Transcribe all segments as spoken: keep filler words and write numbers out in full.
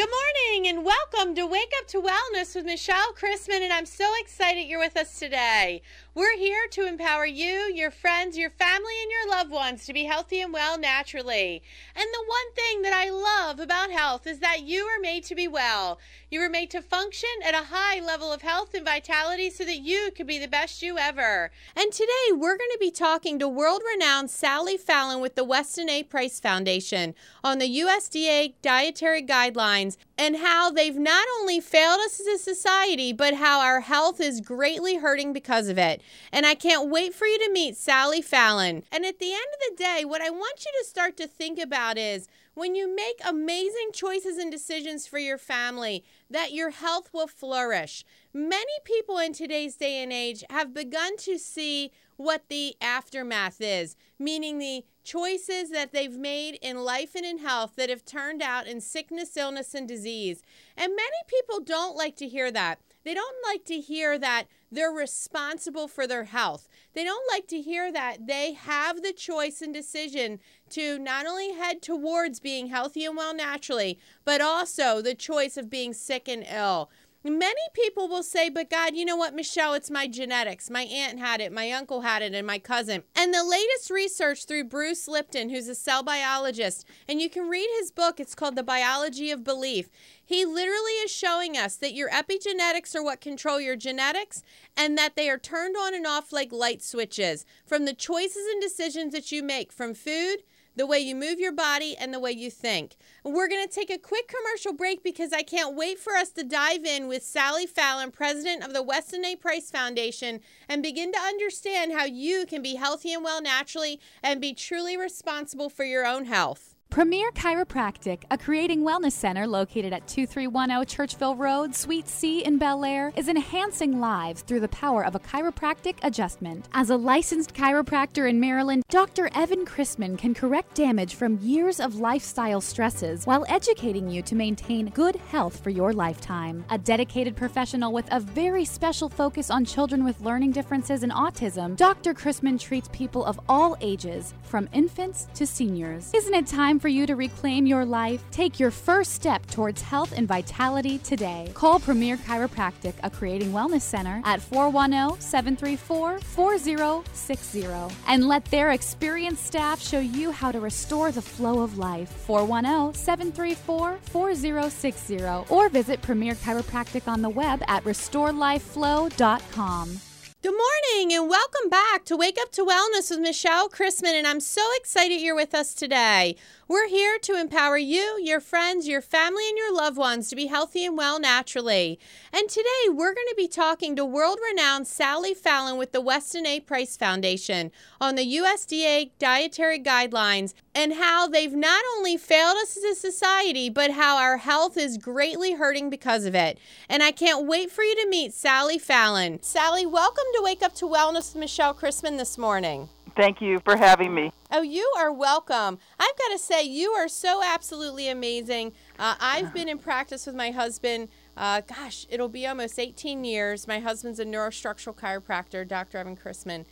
Good morning and welcome to Wake Up to Wellness with Michelle Christman, and I'm so excited you're with us today. We're here to empower you, your friends, your family, and your loved ones to be healthy and well naturally. And the one thing that I love about health is that you are made to be well. You were made to function at a high level of health and vitality so that you could be the best you ever. And today we're going to be talking to world-renowned Sally Fallon with the Weston A. Price Foundation on the U S D A Dietary Guidelines and how they've not only failed us as a society, but how our health is greatly hurting because of it. And I can't wait for you to meet Sally Fallon. And at the end of the day, what I want you to start to think about is when you make amazing choices and decisions for your family, that your health will flourish. Many people in today's day and age have begun to see what the aftermath is, meaning the choices that they've made in life and in health that have turned out in sickness, illness, and disease. And many people don't like to hear that. They don't like to hear that they're responsible for their health. They don't like to hear that they have the choice and decision to not only head towards being healthy and well naturally, but also the choice of being sick and ill. Many people will say, but God, you know what, Michelle, it's my genetics. My aunt had it, my uncle had it, and my cousin. And the latest research through Bruce Lipton, who's a cell biologist, and you can read his book, it's called The Biology of Belief. He literally is showing us that your epigenetics are what control your genetics and that they are turned on and off like light switches from the choices and decisions that you make from food, the way you move your body, and the way you think. We're going to take a quick commercial break because I can't wait for us to dive in with Sally Fallon, president of the Weston A. Price Foundation, and begin to understand how you can be healthy and well naturally and be truly responsible for your own health. Premier Chiropractic, a creating wellness center located at two three one zero Churchville Road, Suite C in Bel Air, is enhancing lives through the power of a chiropractic adjustment. As a licensed chiropractor in Maryland, Doctor Evan Christman can correct damage from years of lifestyle stresses while educating you to maintain good health for your lifetime. A dedicated professional with a very special focus on children with learning differences and autism, Doctor Christman treats people of all ages, from infants to seniors. Isn't it time for you to reclaim your life? Take your first step towards health and vitality today. Call Premier Chiropractic, a creating wellness center, at four one zero, seven three four, four zero six zero and let their experienced staff show you how to restore the flow of life. four one zero, seven three four, four zero six zero or visit Premier Chiropractic on the web at restore life flow dot com. Good morning and welcome back to Wake Up to Wellness with Michelle Christman, and I'm so excited you're with us today. We're here to empower you, your friends, your family, and your loved ones to be healthy and well naturally. And today we're going to be talking to world-renowned Sally Fallon with the Weston A. Price Foundation on the U S D A Dietary Guidelines and how they've not only failed us as a society, but how our health is greatly hurting because of it. And I can't wait for you to meet Sally Fallon. Sally, welcome to Wake Up to Wellness with Michelle Christman this morning. Thank you for having me. Oh, you are welcome. I've got to say, you are so absolutely amazing. Uh, I've been in practice with my husband, uh, gosh, it'll be almost eighteen years. My husband's a neurostructural chiropractor, Doctor Evan Christman.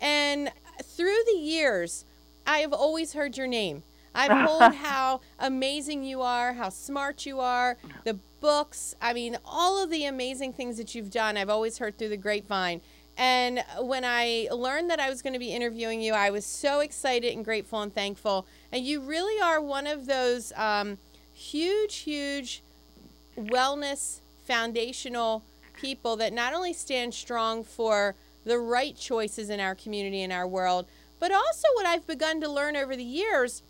And through the years, I have always heard your name. I've told how amazing you are, how smart you are, the books, I mean, all of the amazing things that you've done, I've always heard through the grapevine. And when I learned that I was going to be interviewing you, I was so excited and grateful and thankful. And you really are one of those um, huge, huge wellness foundational people that not only stand strong for the right choices in our community and our world, but also what I've begun to learn over the years,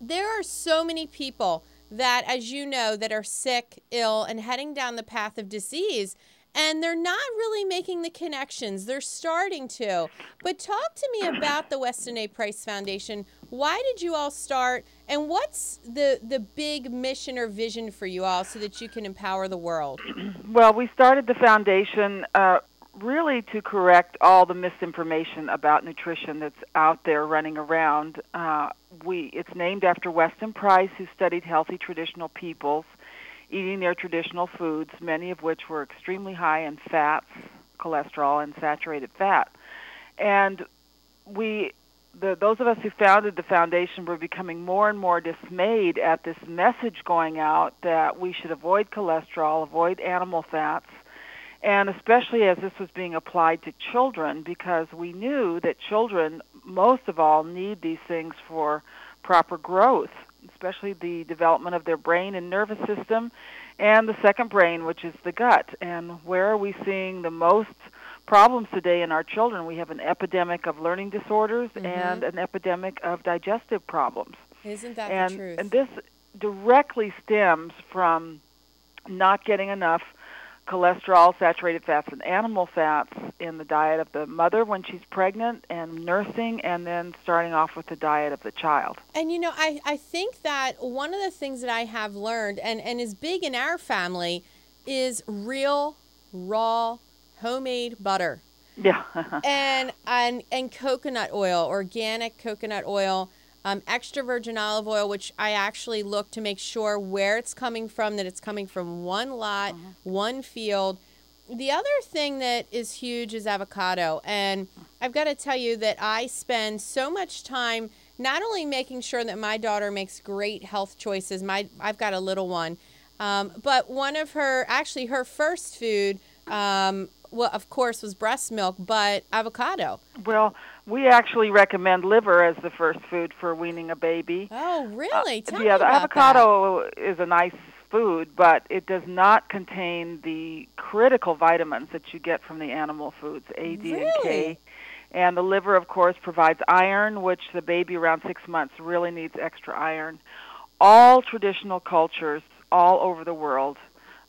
there are so many people that, as you know, that are sick, ill, and heading down the path of disease. And they're not really making the connections. They're starting to. But talk to me about the Weston A. Price Foundation. Why did you all start? And what's the, the big mission or vision for you all so that you can empower the world? Well, we started the foundation uh, really to correct all the misinformation about nutrition that's out there running around. Uh, we It's named after Weston Price, who studied healthy traditional peoples, eating their traditional foods, many of which were extremely high in fats, cholesterol, and saturated fat. And we the, those of us who founded the foundation were becoming more and more dismayed at this message going out that we should avoid cholesterol, avoid animal fats, and especially as this was being applied to children, because we knew that children, most of all, need these things for proper growth, especially the development of their brain and nervous system, and the second brain, which is the gut. And where are we seeing the most problems today in our children? We have an epidemic of learning disorders mm-hmm. and an epidemic of digestive problems. Isn't that and, the truth? And this directly stems from not getting enough cholesterol, saturated fats, and animal fats in the diet of the mother when she's pregnant and nursing, and then starting off with the diet of the child. And, you know, I, I think that one of the things that I have learned and, and is big in our family is real, raw, homemade butter. Yeah. and, and, and coconut oil, organic coconut oil, um, extra virgin olive oil, which I actually look to make sure where it's coming from, that it's coming from one lot, mm-hmm. one field. The other thing that is huge is avocado. And I've got to tell you that I spend so much time not only making sure that my daughter makes great health choices, my I've got a little one, um, but one of her, actually her first food, um, well, of course, was breast milk, but avocado. Well, we actually recommend liver as the first food for weaning a baby. Oh, really? Uh, Tell yeah, me about avocado that. Is a nice food, but it does not contain the critical vitamins that you get from the animal foods, A, D, really? And K. And the liver, of course, provides iron, which the baby around six months really needs extra iron. All traditional cultures all over the world,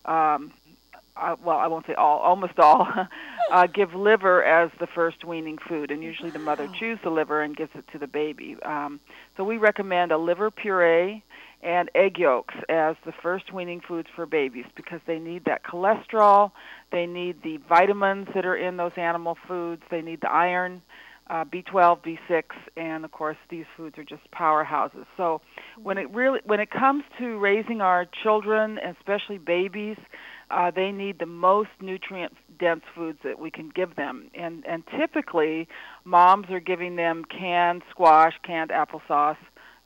um, Uh, well, I won't say all, almost all, uh, give liver as the first weaning food, and usually the mother chews the liver and gives it to the baby. Um, so we recommend a liver puree and egg yolks as the first weaning foods for babies, because they need that cholesterol, they need the vitamins that are in those animal foods, they need the iron, uh, B twelve, B six, and of course these foods are just powerhouses. So when it really, when it comes to raising our children, especially babies, Uh, they need the most nutrient-dense foods that we can give them. And, and typically, moms are giving them canned squash, canned applesauce,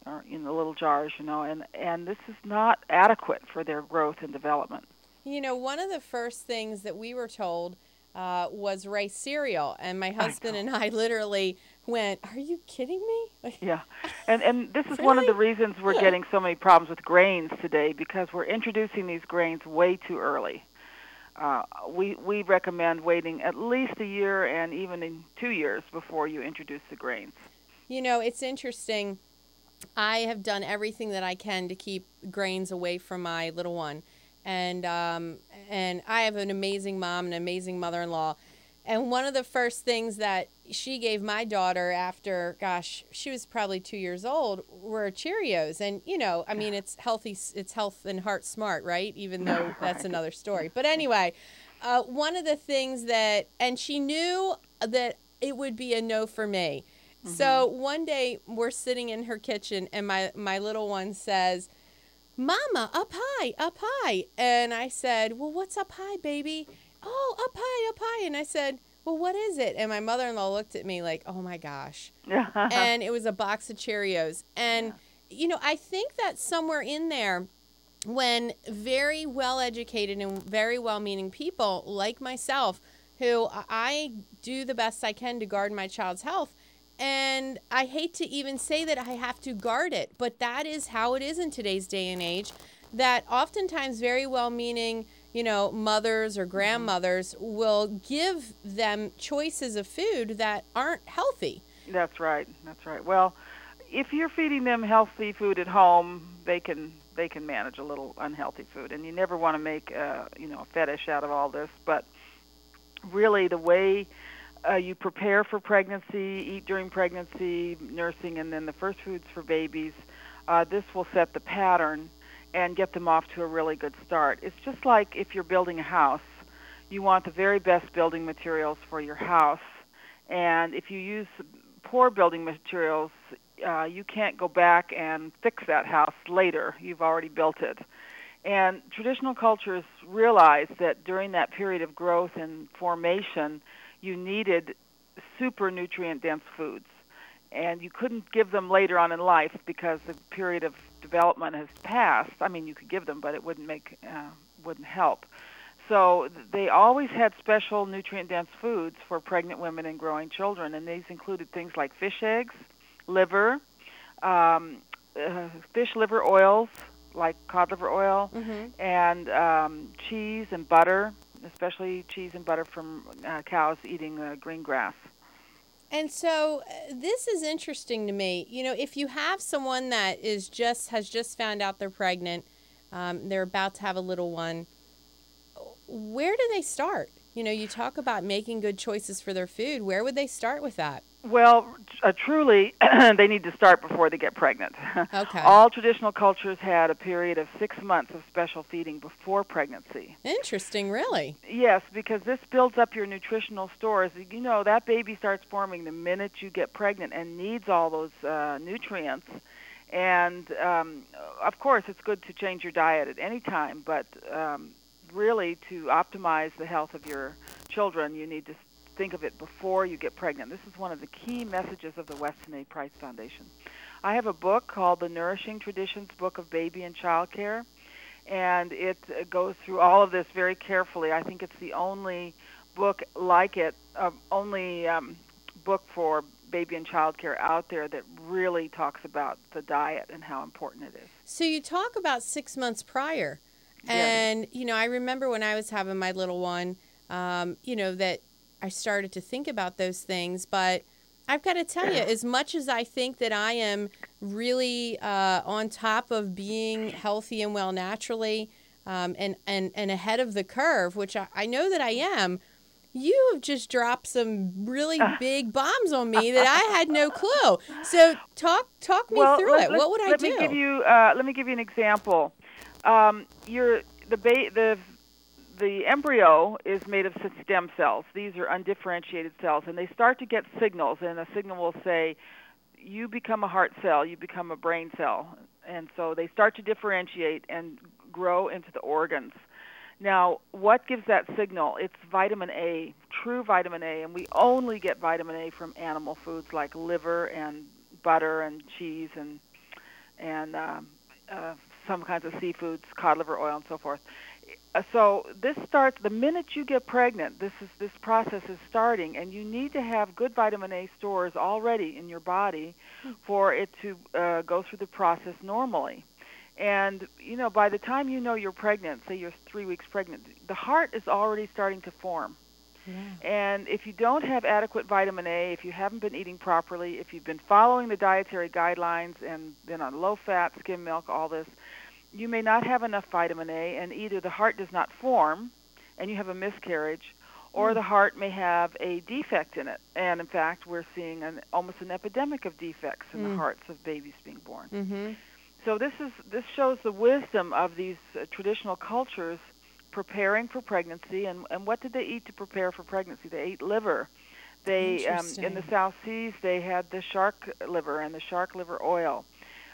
or in the little jars, you know, and, and this is not adequate for their growth and development. You know, one of the first things that we were told uh, was rice cereal, and my husband I and I literally went, are you kidding me? Yeah, and and this is really? One of the reasons we're yeah. getting so many problems with grains today, because we're introducing these grains way too early. Uh, we, we recommend waiting at least a year and even in two years before you introduce the grains. You know, it's interesting. I have done everything that I can to keep grains away from my little one, and um, and I have an amazing mom, an amazing mother-in-law. And one of the first things that she gave my daughter after, gosh, she was probably two years old, were Cheerios. And, you know, I mean, it's healthy, it's health and heart smart, right? Even though that's another story. But anyway, uh, one of the things that, and she knew that it would be a no for me. Mm-hmm. So one day we're sitting in her kitchen and my, my little one says, Mama, up high, up high. And I said, well, what's up high, baby? Oh, up high, up high. And I said, well, what is it? And my mother-in-law looked at me like, oh, my gosh. And it was a box of Cheerios. And, yeah. you know, I think that somewhere in there, when very well-educated and very well-meaning people like myself, who I do the best I can to guard my child's health, and I hate to even say that I have to guard it, but that is how it is in today's day and age, that oftentimes very well-meaning you know, mothers or grandmothers will give them choices of food that aren't healthy. That's right. That's right. Well, if you're feeding them healthy food at home, they can they can manage a little unhealthy food. And you never want to make uh, you know, a fetish out of all this. But really, the way uh, you prepare for pregnancy, eat during pregnancy, nursing, and then the first foods for babies, uh, this will set the pattern and get them off to a really good start. It's just like if you're building a house, you want the very best building materials for your house. And if you use poor building materials, uh, you can't go back and fix that house later. You've already built it. And traditional cultures realized that during that period of growth and formation, you needed super nutrient-dense foods. and you couldn't give them later on in life because the period of development has passed. I mean, you could give them, but it wouldn't make uh, wouldn't help. So they always had special nutrient-dense foods for pregnant women and growing children, and these included things like fish eggs, liver, um, uh, fish liver oils like cod liver oil, mm-hmm. and um, cheese and butter, especially cheese and butter from uh, cows eating uh, green grass. And so uh, this is interesting to me. You know, if you have someone that is just has just found out they're pregnant, um, they're about to have a little one, where do they start? You know, you talk about making good choices for their food. Where would they start with that? Well, uh, truly, they need to start before they get pregnant. Okay. All traditional cultures had a period of six months of special feeding before pregnancy. Interesting, really? Yes, because this builds up your nutritional stores. You know, that baby starts forming the minute you get pregnant and needs all those uh, nutrients. And, um, of course, it's good to change your diet at any time, but um, really to optimize the health of your children, you need to think of it before you get pregnant. This is one of the key messages of the Weston A. Price Foundation. I have a book called The Nourishing Traditions Book of Baby and Child Care, and it goes through all of this very carefully. I think it's the only book like it, uh, only um, book for baby and child care out there that really talks about the diet and how important it is. So you talk about six months prior, and yes. you know, I remember when I was having my little one, um, you know, that I started to think about those things, but I've got to tell you, as much as I think that I am really uh, on top of being healthy and well naturally um, and, and, and ahead of the curve, which I, I know that I am, you have just dropped some really big bombs on me that I had no clue. So talk talk me well, through it. What would I let do? Me give you, uh, let me give you an example. Um, you're, the ba- the The embryo is made of stem cells. These are undifferentiated cells, and they start to get signals, and a signal will say, you become a heart cell, you become a brain cell. And so they start to differentiate and grow into the organs. Now, what gives that signal? It's vitamin A, true vitamin A, and we only get vitamin A from animal foods like liver and butter and cheese and and uh, uh, some kinds of seafoods, cod liver oil and so forth. So this starts the minute you get pregnant. This is this process is starting, and you need to have good vitamin A stores already in your body for it to uh, go through the process normally. And you know, by the time you know you're pregnant, say you're three weeks pregnant, the heart is already starting to form. Yeah. And if you don't have adequate vitamin A, if you haven't been eating properly, if you've been following the dietary guidelines and been on low-fat, skim milk, all this, you may not have enough vitamin A, and either the heart does not form and you have a miscarriage, or mm. the heart may have a defect in it. And, in fact, we're seeing an, almost an epidemic of defects in mm. the hearts of babies being born. Mm-hmm. So this is this shows the wisdom of these uh, traditional cultures preparing for pregnancy. And, and what did they eat to prepare for pregnancy? They ate liver. They um, in the South Seas, they had the shark liver and the shark liver oil.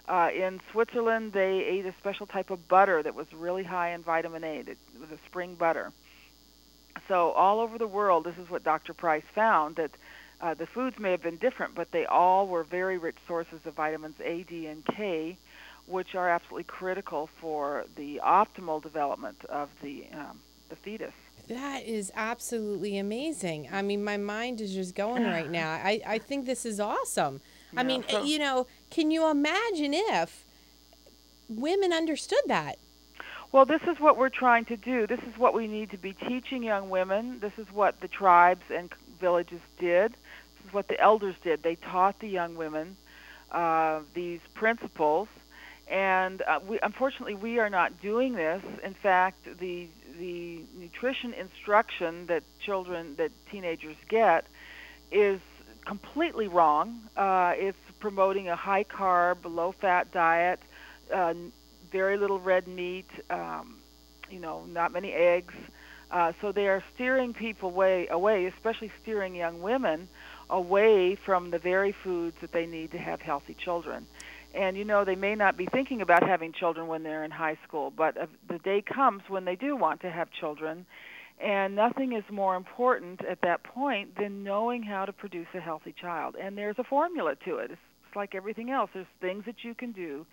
Uh, in Switzerland, they ate a special type of butter that was really high in vitamin A. It was a spring butter. So all over the world, this is what Doctor Price found, that uh, the foods may have been different, but they all were very rich sources of vitamins A, D, and K, which are absolutely critical for the optimal development of the um, the fetus. That is absolutely amazing. I mean, my mind is just going right now. I, I think this is awesome. I mean, yeah, so, you know, can you imagine if women understood that? Well, this is what we're trying to do. This is what we need to be teaching young women. This is what the tribes and villages did. This is what the elders did. They taught the young women uh, these principles. And uh, we, unfortunately, we are not doing this. In fact, the the nutrition instruction that children, that teenagers get is completely wrong. Uh, it's promoting a high-carb, low-fat diet, uh, very little red meat, um, you know, not many eggs. Uh, so they are steering people way away, especially steering young women away from the very foods that they need to have healthy children. And, you know, they may not be thinking about having children when they're in high school, but the day comes when they do want to have children. And nothing is more important at that point than knowing how to produce a healthy child. And there's a formula to it. It's like everything else. There's things that you can do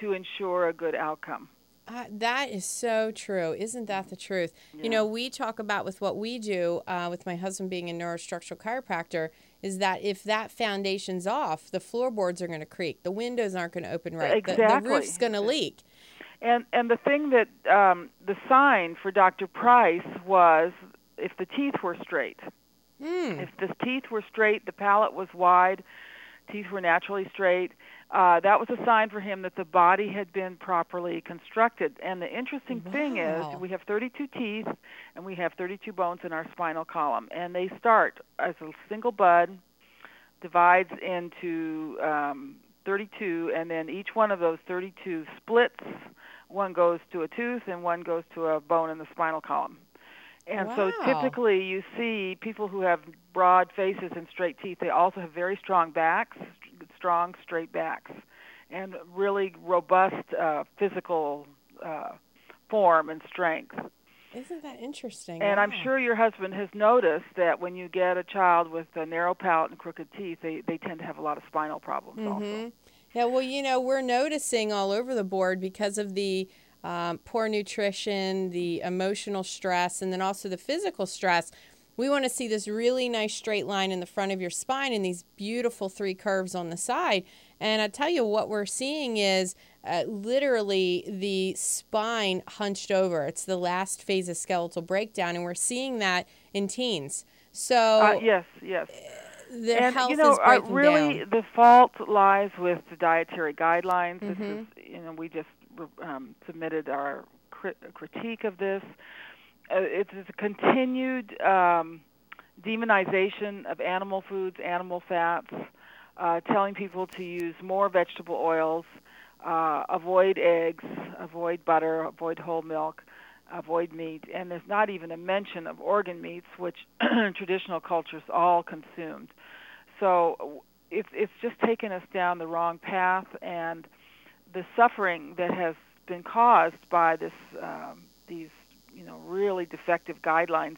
to ensure a good outcome. Uh, that is so true. Isn't that the truth? Yeah. You know, we talk about with what we do, uh, with my husband being a neurostructural chiropractor, is that if that foundation's off, the floorboards are going to creak, the windows aren't going to open right, exactly. the, the roof's going to leak. And and the thing that um, the sign for Doctor Price was if the teeth were straight. Mm. If the teeth were straight, the palate was wide, teeth were naturally straight, uh, that was a sign for him that the body had been properly constructed. And the interesting wow. thing is we have thirty-two teeth and we have thirty-two bones in our spinal column. And they start as a single bud, divides into um, thirty-two, and then each one of those thirty-two splits. One goes to a tooth and one goes to a bone in the spinal column. And wow. so typically you see people who have broad faces and straight teeth, they also have very strong backs, strong straight backs, and really robust uh, physical uh, form and strength. Isn't that interesting? And wow. I'm sure your husband has noticed that when you get a child with a narrow palate and crooked teeth, they, they tend to have a lot of spinal problems mm-hmm. also. Yeah, well, you know, we're noticing all over the board because of the um, poor nutrition, the emotional stress, and then also the physical stress. We want to see this really nice straight line in the front of your spine and these beautiful three curves on the side. And I tell you what we're seeing is uh, literally the spine hunched over. It's the last phase of skeletal breakdown, and we're seeing that in teens. So uh, yes, yes. The and, health you know, is breaking really, down. The fault lies with the dietary guidelines. Mm-hmm. This is, you know, we just um, submitted our crit- critique of this. Uh, it's a continued um, demonization of animal foods, animal fats, uh, telling people to use more vegetable oils, uh, avoid eggs, avoid butter, avoid whole milk, avoid meat, and there's not even a mention of organ meats, which traditional cultures all consumed. So it's it's just taken us down the wrong path, and the suffering that has been caused by this um, these you know really defective guidelines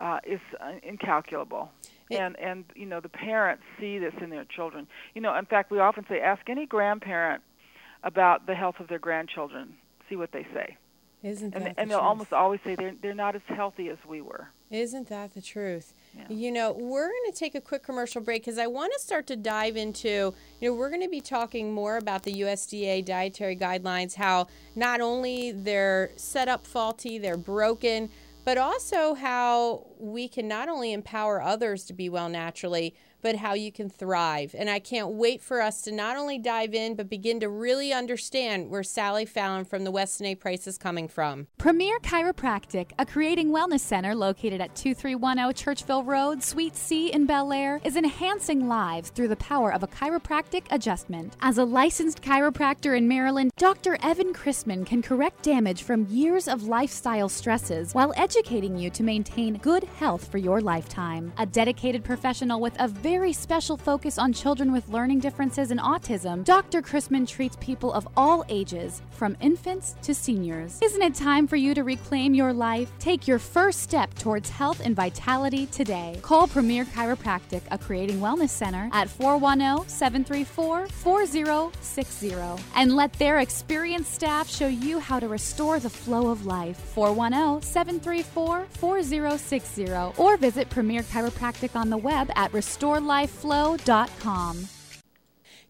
uh, is incalculable. It, and and you know the parents see this in their children. You know, in fact, we often say, ask any grandparent about the health of their grandchildren, see what they say. Isn't that and, the and they'll truth? Almost always say they're, they're not as healthy as we were. Isn't that the truth? Yeah. You know, we're going to take a quick commercial break because I want to start to dive into, you know, we're going to be talking more about the U S D A dietary guidelines, how not only they're set up faulty, they're broken, but also how we can not only empower others to be well naturally, but how you can thrive. And I can't wait for us to not only dive in, but begin to really understand where Sally Fallon from the Weston A. Price is coming from. Premier Chiropractic, a creating wellness center located at two three one zero Churchville Road, Suite C in Bel Air, is enhancing lives through the power of a chiropractic adjustment. As a licensed chiropractor in Maryland, Doctor Evan Christman can correct damage from years of lifestyle stresses while educating you to maintain good health for your lifetime. A dedicated professional with a very very special focus on children with learning differences and autism, Doctor Christman treats people of all ages, from infants to seniors. Isn't it time for you to reclaim your life? Take your first step towards health and vitality today. Call Premier Chiropractic, a creating wellness center, at four one zero, seven three four, four zero six zero and let their experienced staff show you how to restore the flow of life. four one zero, seven three four, four zero six zero or visit Premier Chiropractic on the web at restore Life Flow dot com.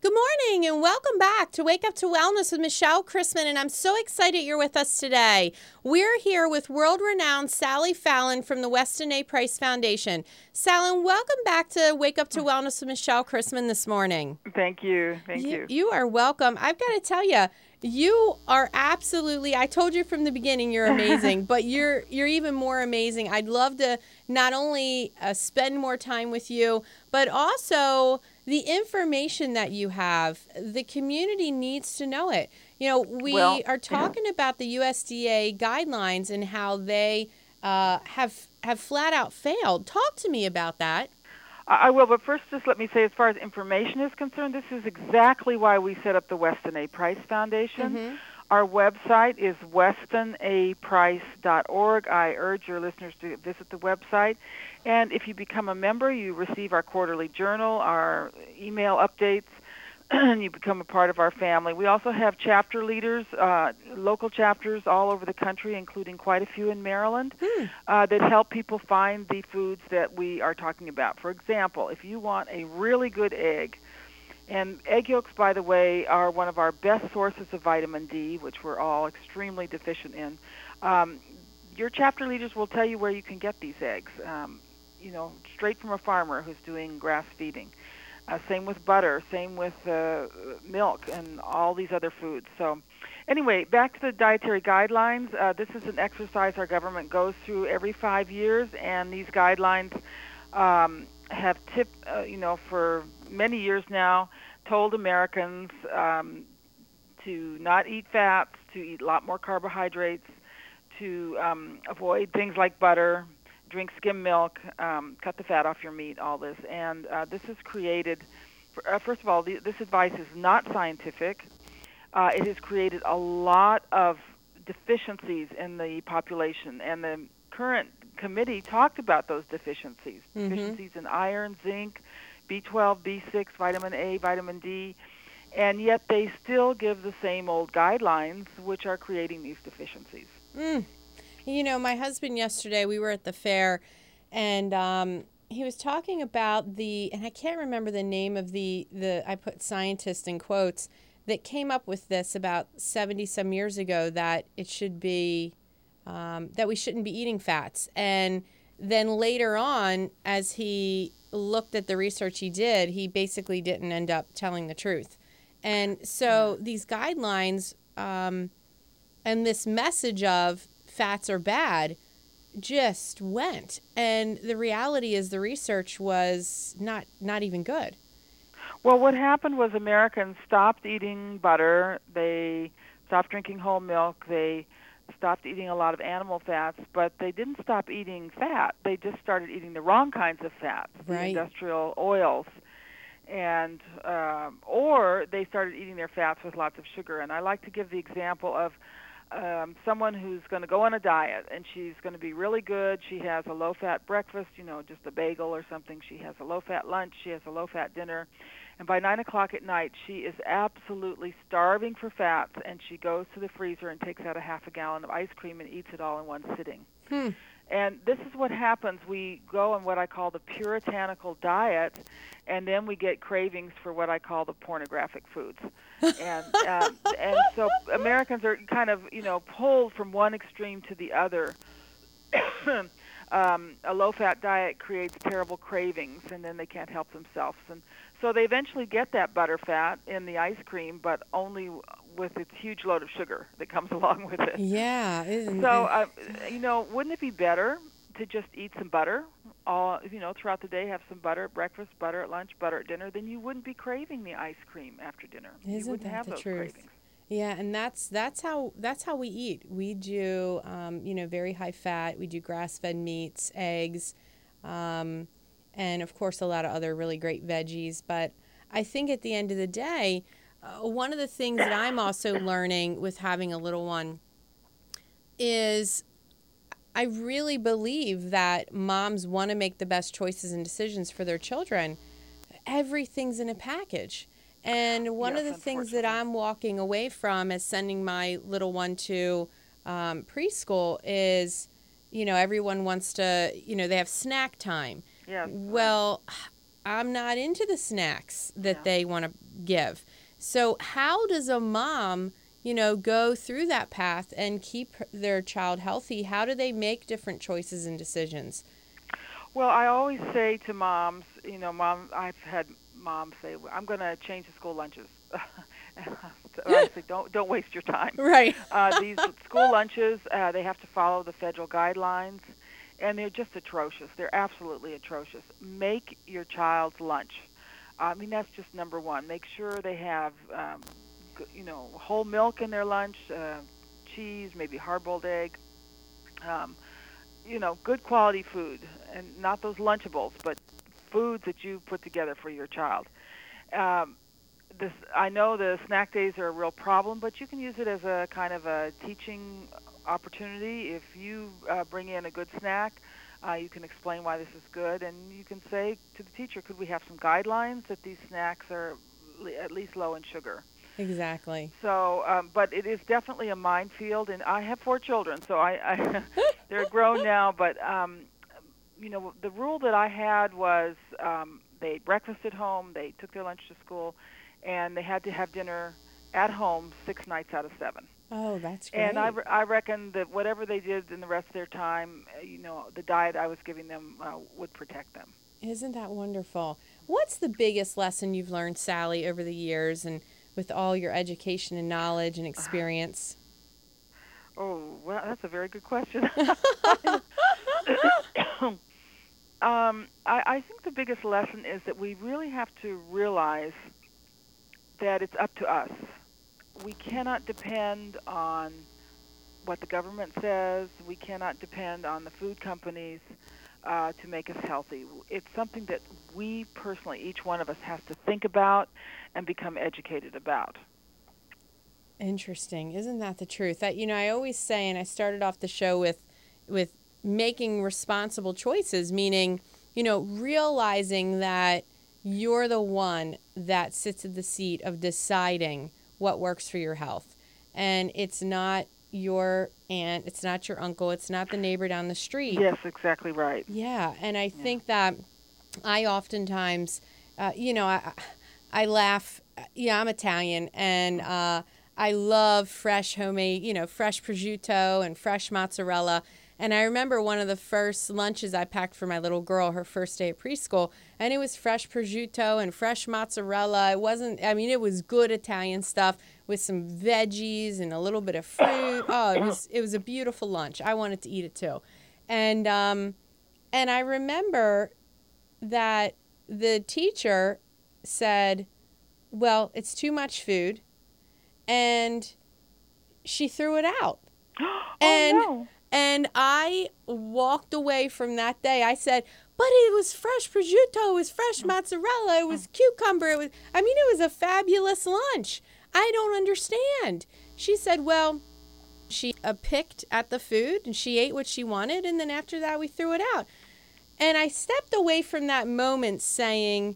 Good morning and welcome back to Wake Up to Wellness with Michelle Christman, and I'm so excited you're with us today. We're here with world-renowned Sally Fallon from the Weston A. Price Foundation. Sally, welcome back to Wake Up to Wellness with Michelle Christman this morning. Thank you. Thank you. You, you are welcome. I've got to tell you, you are absolutely, I told you from the beginning, you're amazing, but you're you're even more amazing. I'd love to not only uh, spend more time with you, but also the information that you have, the community needs to know it. You know, we well, are talking yeah. about the U S D A guidelines and how they uh, have have flat out failed. Talk to me about that. I will, but first just let me say, as far as information is concerned, this is exactly why we set up the Weston A. Price Foundation. Mm-hmm. Our website is weston a price dot org. I urge your listeners to visit the website. And if you become a member, you receive our quarterly journal, our email updates, and you become a part of our family. We also have chapter leaders, uh, local chapters all over the country, including quite a few in Maryland, hmm. uh, that help people find the foods that we are talking about. For example, if you want a really good egg, and egg yolks, by the way, are one of our best sources of vitamin D, which we're all extremely deficient in. Um, your chapter leaders will tell you where you can get these eggs, um, you know, straight from a farmer who's doing grass feeding. Uh, same with butter, same with uh, milk and all these other foods. So anyway, back to the dietary guidelines. Uh, this is an exercise our government goes through every five years, and these guidelines um, have tipped, uh, you know, for many years now, told Americans um, to not eat fats, to eat a lot more carbohydrates, to um, avoid things like butter, drink skim milk, um, cut the fat off your meat, all this. And uh, this is created, uh, first of all, the, this advice is not scientific. Uh, it has created a lot of deficiencies in the population, and the current committee talked about those deficiencies, mm-hmm. deficiencies in iron, zinc, B twelve, B six, vitamin A, vitamin D, and yet they still give the same old guidelines, which are creating these deficiencies. Mm. You know, my husband yesterday, we were at the fair, and um, he was talking about the, and I can't remember the name of the, the I put scientist in quotes, that came up with this about seventy-some years ago, that it should be, um, that we shouldn't be eating fats. And then later on, as he looked at the research he did, he basically didn't end up telling the truth. And so these guidelines um, and this message of fats are bad just went. And the reality is the research was not, not even good. Well, what happened was Americans stopped eating butter. They stopped drinking whole milk. They stopped eating a lot of animal fats, but they didn't stop eating fat. They just started eating the wrong kinds of fats, right. The industrial oils, and um, or they started eating their fats with lots of sugar. And I like to give the example of um, someone who's going to go on a diet, and she's going to be really good. She has a low-fat breakfast, you know, just a bagel or something. She has a low-fat lunch. She has a low-fat dinner. And by nine o'clock at night, she is absolutely starving for fats, and she goes to the freezer and takes out a half a gallon of ice cream and eats it all in one sitting. Hmm. And this is what happens. We go on what I call the puritanical diet, and then we get cravings for what I call the pornographic foods. And um, and so Americans are kind of, you know, pulled from one extreme to the other. Um, a low-fat diet creates terrible cravings, and then they can't help themselves. And so they eventually get that butter fat in the ice cream, but only with its huge load of sugar that comes along with it. Yeah. So, uh, you know, wouldn't it be better to just eat some butter, all you know, throughout the day, have some butter at breakfast, butter at lunch, butter at dinner? Then you wouldn't be craving the ice cream after dinner. Isn't you wouldn't that have the those truth? Cravings. Yeah, and that's that's how that's how we eat. We do, um, you know, very high fat. We do grass-fed meats, eggs, um, and of course a lot of other really great veggies. But I think at the end of the day, uh, one of the things that I'm also learning with having a little one is I really believe that moms want to make the best choices and decisions for their children. Everything's in a package. And one yes, of the things that I'm walking away from as sending my little one to um, preschool is, you know, everyone wants to, you know, they have snack time. Yes. Well, I'm not into the snacks that yeah. they want to give. So how does a mom, you know, go through that path and keep their child healthy? How do they make different choices and decisions? Well, I always say to moms, you know, mom, I've had moms say, I'm going to change the school lunches. I say, don't, don't waste your time. Right. uh, these school lunches, uh, they have to follow the federal guidelines, and they're just atrocious. They're absolutely atrocious. Make your child's lunch. I mean, that's just number one. Make sure they have, um, you know, whole milk in their lunch, uh, cheese, maybe hard-boiled egg, um, you know, good quality food, and not those Lunchables, but foods that you put together for your child. Um, this, I know the snack days are a real problem, but you can use it as a kind of a teaching opportunity. If you uh, bring in a good snack, uh, you can explain why this is good, and you can say to the teacher, could we have some guidelines that these snacks are le- at least low in sugar? Exactly. So, um, but it is definitely a minefield, and I have four children, so I, I they're grown now, but, um, you know, the rule that I had was um, they ate breakfast at home, they took their lunch to school, and they had to have dinner at home six nights out of seven. Oh, that's great. And I, re- I reckon that whatever they did in the rest of their time, you know, the diet I was giving them uh, would protect them. Isn't that wonderful? What's the biggest lesson you've learned, Sally, over the years and with all your education and knowledge and experience? Oh, well, that's a very good question. um, I, I think the biggest lesson is that we really have to realize that it's up to us. We cannot depend on what the government says. We cannot depend on the food companies uh, to make us healthy. It's something that we personally, each one of us, has to think about and become educated about. Interesting. Isn't that the truth? That, you know, I always say, and I started off the show with, with making responsible choices, meaning, you know, realizing that you're the one that sits at the seat of deciding what works for your health. And it's not your aunt, it's not your uncle, it's not the neighbor down the street. Yes, exactly right. Yeah, and I yeah. think that I oftentimes, uh, you know, I, I laugh, yeah, I'm Italian, and uh, I love fresh homemade, you know, fresh prosciutto and fresh mozzarella. And I remember one of the first lunches I packed for my little girl, her first day at preschool, and it was fresh prosciutto and fresh mozzarella. It wasn't, I mean, it was good Italian stuff with some veggies and a little bit of fruit. Oh, it was it was a beautiful lunch. I wanted to eat it too. And um, and I remember that the teacher said, well, it's too much food. And she threw it out. And oh, no. And I walked away from that day. I said, but it was fresh prosciutto, it was fresh mozzarella, it was cucumber. It was, I mean, it was a fabulous lunch. I don't understand. She said, well, she uh, picked at the food and she ate what she wanted. And then after that, we threw it out. And I stepped away from that moment saying,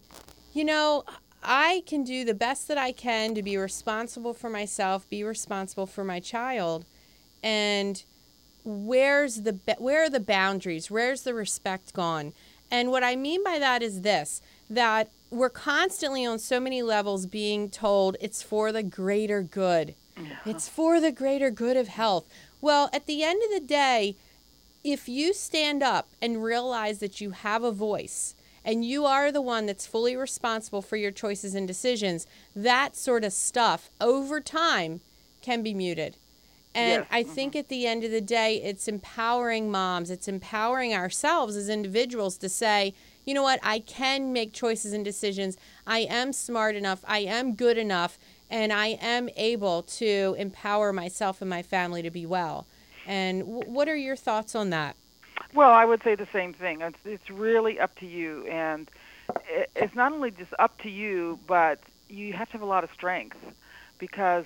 you know, I can do the best that I can to be responsible for myself, be responsible for my child. And Where's the where are the boundaries? Where's the respect gone? And what I mean by that is this, that we're constantly on so many levels being told it's for the greater good. Yeah. It's for the greater good of health. Well, at the end of the day, if you stand up and realize that you have a voice and you are the one that's fully responsible for your choices and decisions, that sort of stuff over time can be muted. And yes. I think at the end of the day, it's empowering moms. It's empowering ourselves as individuals to say, you know what, I can make choices and decisions. I am smart enough. I am good enough. And I am able to empower myself and my family to be well. And w- what are your thoughts on that? Well, I would say the same thing. It's, it's really up to you. And it's not only just up to you, but you have to have a lot of strength because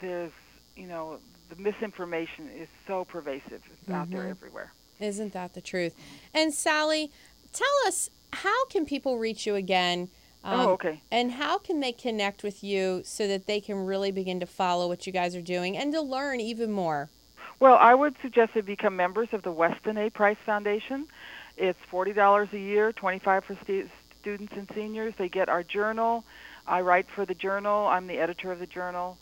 there's, you know, the misinformation is so pervasive. It's mm-hmm. out there everywhere. Isn't that the truth? And Sally, tell us, how can people reach you again? Um, oh, okay. And how can they connect with you so that they can really begin to follow what you guys are doing and to learn even more? Well, I would suggest they become members of the Weston A. Price Foundation. It's forty dollars a year, twenty-five dollars for st- students and seniors. They get our journal. I write for the journal. I'm the editor of the journal.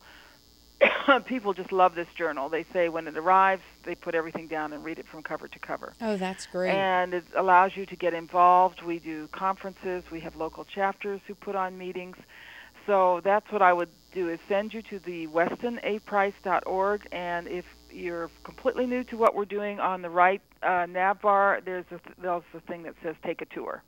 People just love this journal. They say when it arrives, they put everything down and read it from cover to cover. Oh, that's great. And it allows you to get involved. We do conferences. We have local chapters who put on meetings. So that's what I would do is send you to the weston a price dot org. And if you're completely new to what we're doing, on the right uh, nav bar, there's a, th- there's a thing that says take a tour.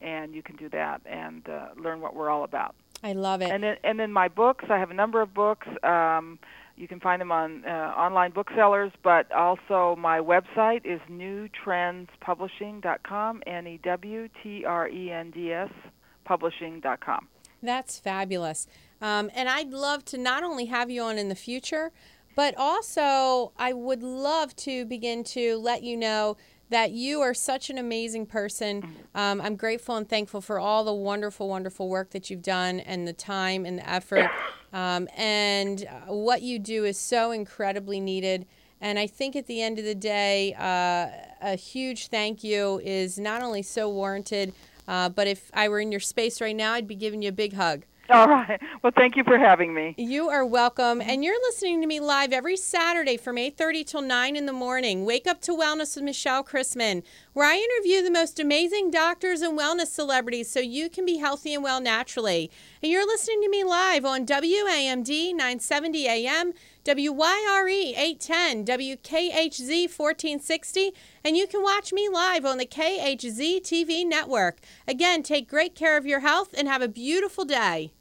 And you can do that and uh, learn what we're all about. I love it. And then, and then my books, I have a number of books. Um, You can find them on uh, online booksellers, but also my website is new trends publishing dot com, N E W T R E N D S publishing dot com. That's fabulous. Um, and I'd love to not only have you on in the future, but also I would love to begin to let you know that you are such an amazing person. Um, I'm grateful and thankful for all the wonderful, wonderful work that you've done and the time and the effort. Um, and what you do is so incredibly needed. And I think at the end of the day, uh, a huge thank you is not only so warranted, uh, but if I were in your space right now, I'd be giving you a big hug. All right. Well, thank you for having me. You are welcome. And you're listening to me live every Saturday from eight thirty till nine in the morning. Wake Up to Wellness with Michelle Christman, where I interview the most amazing doctors and wellness celebrities so you can be healthy and well naturally. And you're listening to me live on W A M D nine seventy A M, W Y R E eight ten, W K H Z fourteen sixty, and you can watch me live on the K H Z T V network. Again, take great care of your health and have a beautiful day.